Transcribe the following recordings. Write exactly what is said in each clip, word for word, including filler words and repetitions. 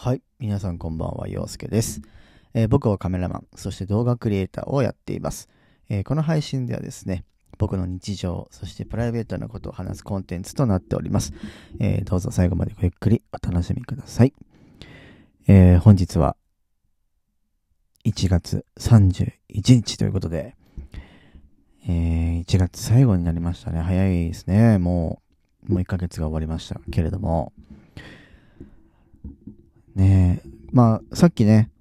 はい、皆さんこんばんは、陽介です、えー、僕はカメラマン、そして動画クリエイターをやっています、えー、この配信ではですね、僕の日常、そしてプライベートなことを話すコンテンツとなっております、えー、どうぞ最後までごゆっくりお楽しみください、えー、本日はいちがつさんじゅういちにちということで、えー、いちがつ最後になりましたね。早いですね。もう、もういっかげつが終わりましたけれどもねえ、まあ、さっきね、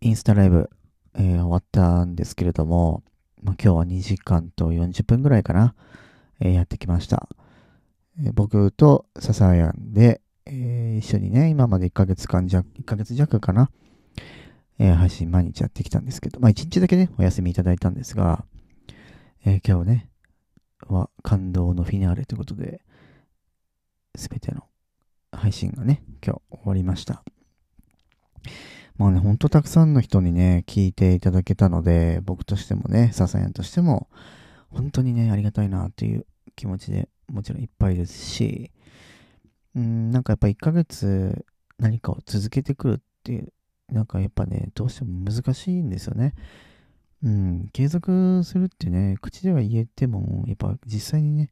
インスタライブ、えー、終わったんですけれども、まあ、今日はにじかんとよんじゅっぷんぐらいかな、えー、やってきました。えー、僕と笹谷で、えー、一緒にね、今までいっかげつかんじゃく、いっかげつじゃくかな、えー、配信毎日やってきたんですけど、まあ、いちにちだけね、お休みいただいたんですが、えー、今日ね、は感動のフィナーレということで、すべての配信がね、今日終わりました。まあね、ほんとたくさんの人にね、聞いていただけたので、僕としてもね、笹谷としても、本当にね、ありがたいなっていう気持ちでもちろんいっぱいですし、うん、なんかやっぱいっかげつ何かを続けてくるっていう、なんかやっぱね、どうしても難しいんですよね。うん、継続するってね、口では言えても、やっぱ実際にね、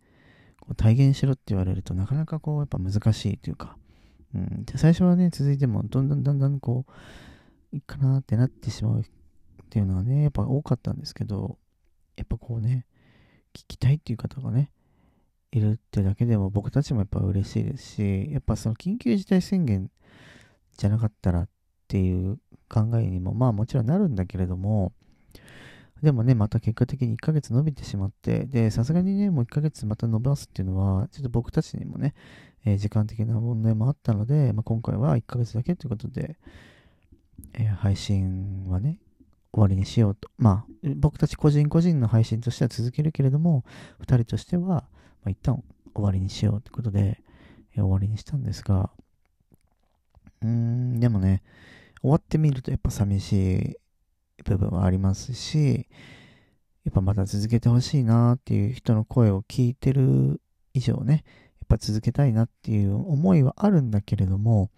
こう体現しろって言われると、なかなかこう、やっぱ難しいというか、うん、最初はね続いてもどんどんだんだんこういいかなってなってしまうっていうのはねやっぱ多かったんですけど、やっぱこうね聞きたいっていう方がねいるってだけでも僕たちもやっぱ嬉しいですし、やっぱその緊急事態宣言じゃなかったらっていう考えにもまあもちろんなるんだけれども、でもねまた結果的にいっかげつ伸びてしまって、でさすがにねもういっかげつまた伸ばすっていうのはちょっと僕たちにもね、えー、時間的な問題もあったので、まあ、今回はいっかげつだけということで、えー、配信はね終わりにしようと、まあ僕たち個人個人の配信としては続けるけれどもふたりとしては、まあ、一旦終わりにしようということで、えー、終わりにしたんですが、うーんでもね終わってみるとやっぱ寂しい部分はありますし、やっぱまた続けてほしいなっていう人の声を聞いてる以上ね、やっぱ続けたいなっていう思いはあるんだけれども、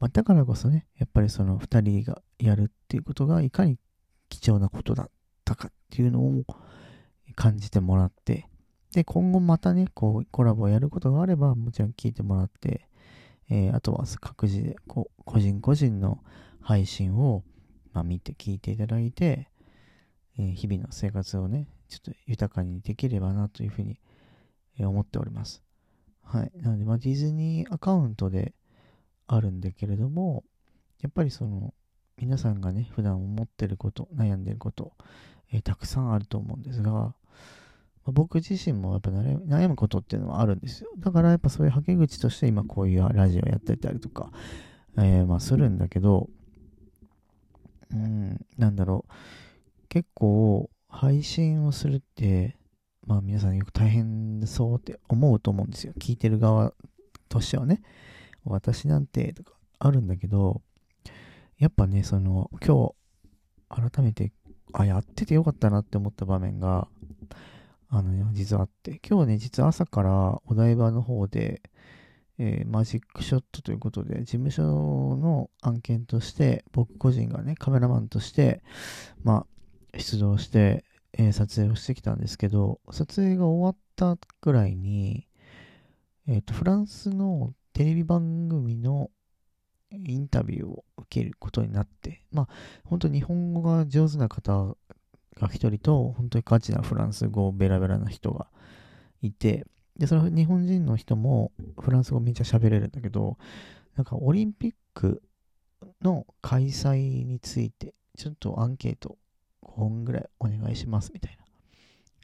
まあ、だからこそね、やっぱりそのふたりがやるっていうことがいかに貴重なことだったかっていうのを感じてもらって、で、今後またね、こうコラボをやることがあればもちろん聞いてもらって、えー、あとは各自でこう個人個人の配信をまあ、見て聞いていただいて、えー、日々の生活をねちょっと豊かにできればなというふうに、えー、思っております。はい、なので、まあ、ディズニーアカウントであるんだけれども、やっぱりその皆さんがね普段思ってること悩んでること、えー、たくさんあると思うんですが、まあ、僕自身もやっぱ悩むことっていうのはあるんですよ。だからやっぱそういうはけ口として今こういうラジオやってたりとか、えー、まあするんだけど。うん、なんだろう、結構配信をするってまあ皆さんよく大変そうって思うと思うんですよ。聞いてる側としてはね、私なんてとかあるんだけど、やっぱねその今日改めてあやっててよかったなって思った場面があの、ね、実はあって、今日ね実は朝からお台場の方で、えー、マジックショットということで事務所の案件として僕個人がねカメラマンとしてまあ出動して、えー、撮影をしてきたんですけど、撮影が終わったくらいに、えーと、フランスのテレビ番組のインタビューを受けることになって、まあ本当に日本語が上手な方が一人と本当にガチなフランス語ベラベラな人がいて、で、その日本人の人もフランス語めっちゃ喋れるんだけど、なんかオリンピックの開催について、ちょっとアンケートごほんぐらいお願いしますみたいな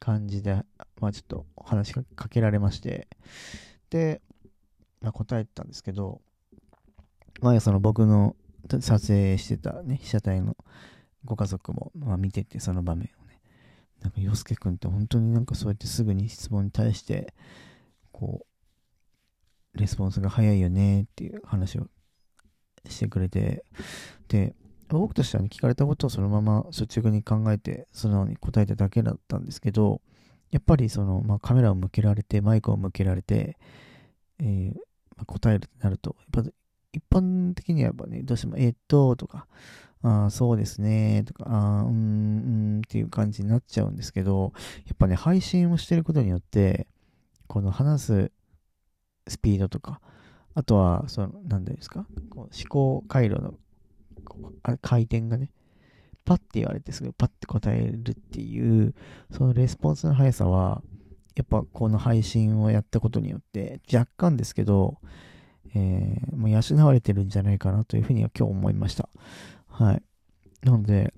感じで、まあちょっと話しかけられまして、で、まあ、答えたんですけど、まあその僕の撮影してたね、被写体のご家族もまあ見てて、その場面。なんか陽介くんって本当になんかそうやってすぐに質問に対してこうレスポンスが早いよねっていう話をしてくれて、で僕としてはね聞かれたことをそのまま率直に考えて素直に答えただけだったんですけど、やっぱりそのまあカメラを向けられてマイクを向けられてえまあ答えるとなるとやっぱ一般的にはやっぱね、どうしても、えー、っと、とか、あそうですね、とか、あーうーん、っていう感じになっちゃうんですけど、やっぱね、配信をしてることによって、この話すスピードとか、あとは、その、なんですか、こう思考回路の回転がね、パッて言われてすぐパッて答えるっていう、そのレスポンスの速さは、やっぱこの配信をやったことによって、若干ですけど、えー、もう養われてるんじゃないかなというふうには今日思いました。はい。なので、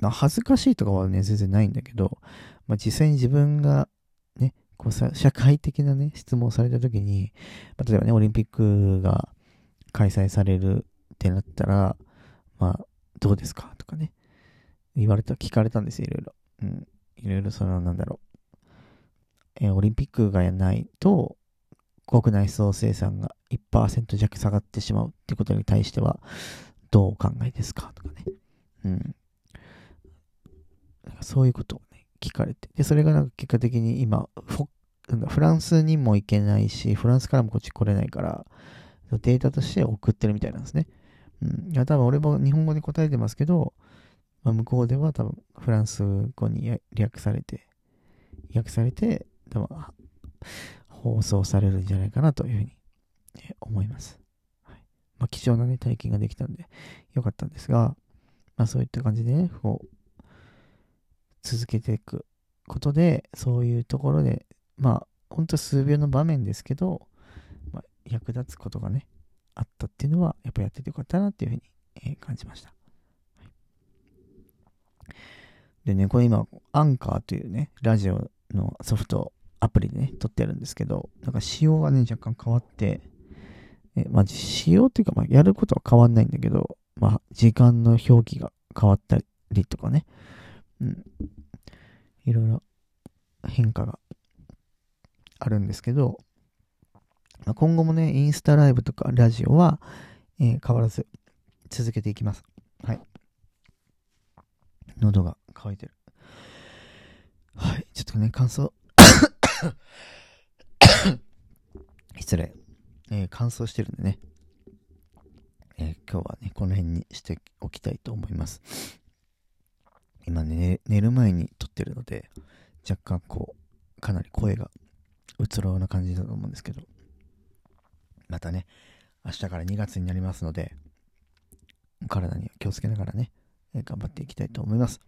まあ、恥ずかしいとかはね、全然ないんだけど、まあ、実際に自分がね、こうさ、社会的なね、質問をされたときに、まあ、例えばね、オリンピックが開催されるってなったら、まあ、どうですかとかね、言われた、聞かれたんですよ、いろいろ。うん。いろいろ、その、なんだろう。えー、オリンピックがないと、国内総生産が いちパーセント 弱下がってしまうってことに対してはどうお考えですかとかね、うん、なんかそういうことをね聞かれて、でそれがなんか結果的に今フフランスにも行けないし、フランスからもこっち来れないからデータとして送ってるみたいなんですね。うん、いや多分俺も日本語で答えてますけど、まあ、向こうでは多分フランス語に略されて訳されて多分放送されるんじゃないかなというふうに思います。はい、まあ、貴重な、ね、体験ができたんで良かったんですが、まあ、そういった感じで、ね、こう続けていくことでそういうところでまあほんと数秒の場面ですけど、まあ、役立つことがねあったっていうのはやっぱやっててよかったなっていうふうに、えー、感じました。はい、でねこれ今アンカーというねラジオのソフトアプリでね、撮ってやるんですけど、なんか仕様がね、若干変わって、えまあ、仕様というか、まあ、やることは変わんないんだけど、まあ、時間の表記が変わったりとかね、うん、いろいろ変化があるんですけど、まあ、今後もね、インスタライブとかラジオは、えー、変わらず続けていきます。はい。喉が渇いてる。はい、ちょっとね、感想。失礼、えー、乾燥してるんでね、えー、今日はねこの辺にしておきたいと思います。今ね寝る前に撮ってるので若干こうかなり声がうつろうな感じだと思うんですけど、またね明日からにがつになりますので体に気をつけながらね、えー、頑張っていきたいと思います。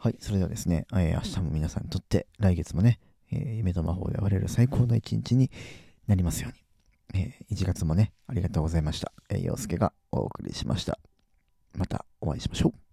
はい、それではですね、えー、明日も皆さんにとって来月もね、えー、夢と魔法で我れる最高の一日になりますように、えー、いちがつもねありがとうございました。えー、陽介がお送りしました。またお会いしましょう。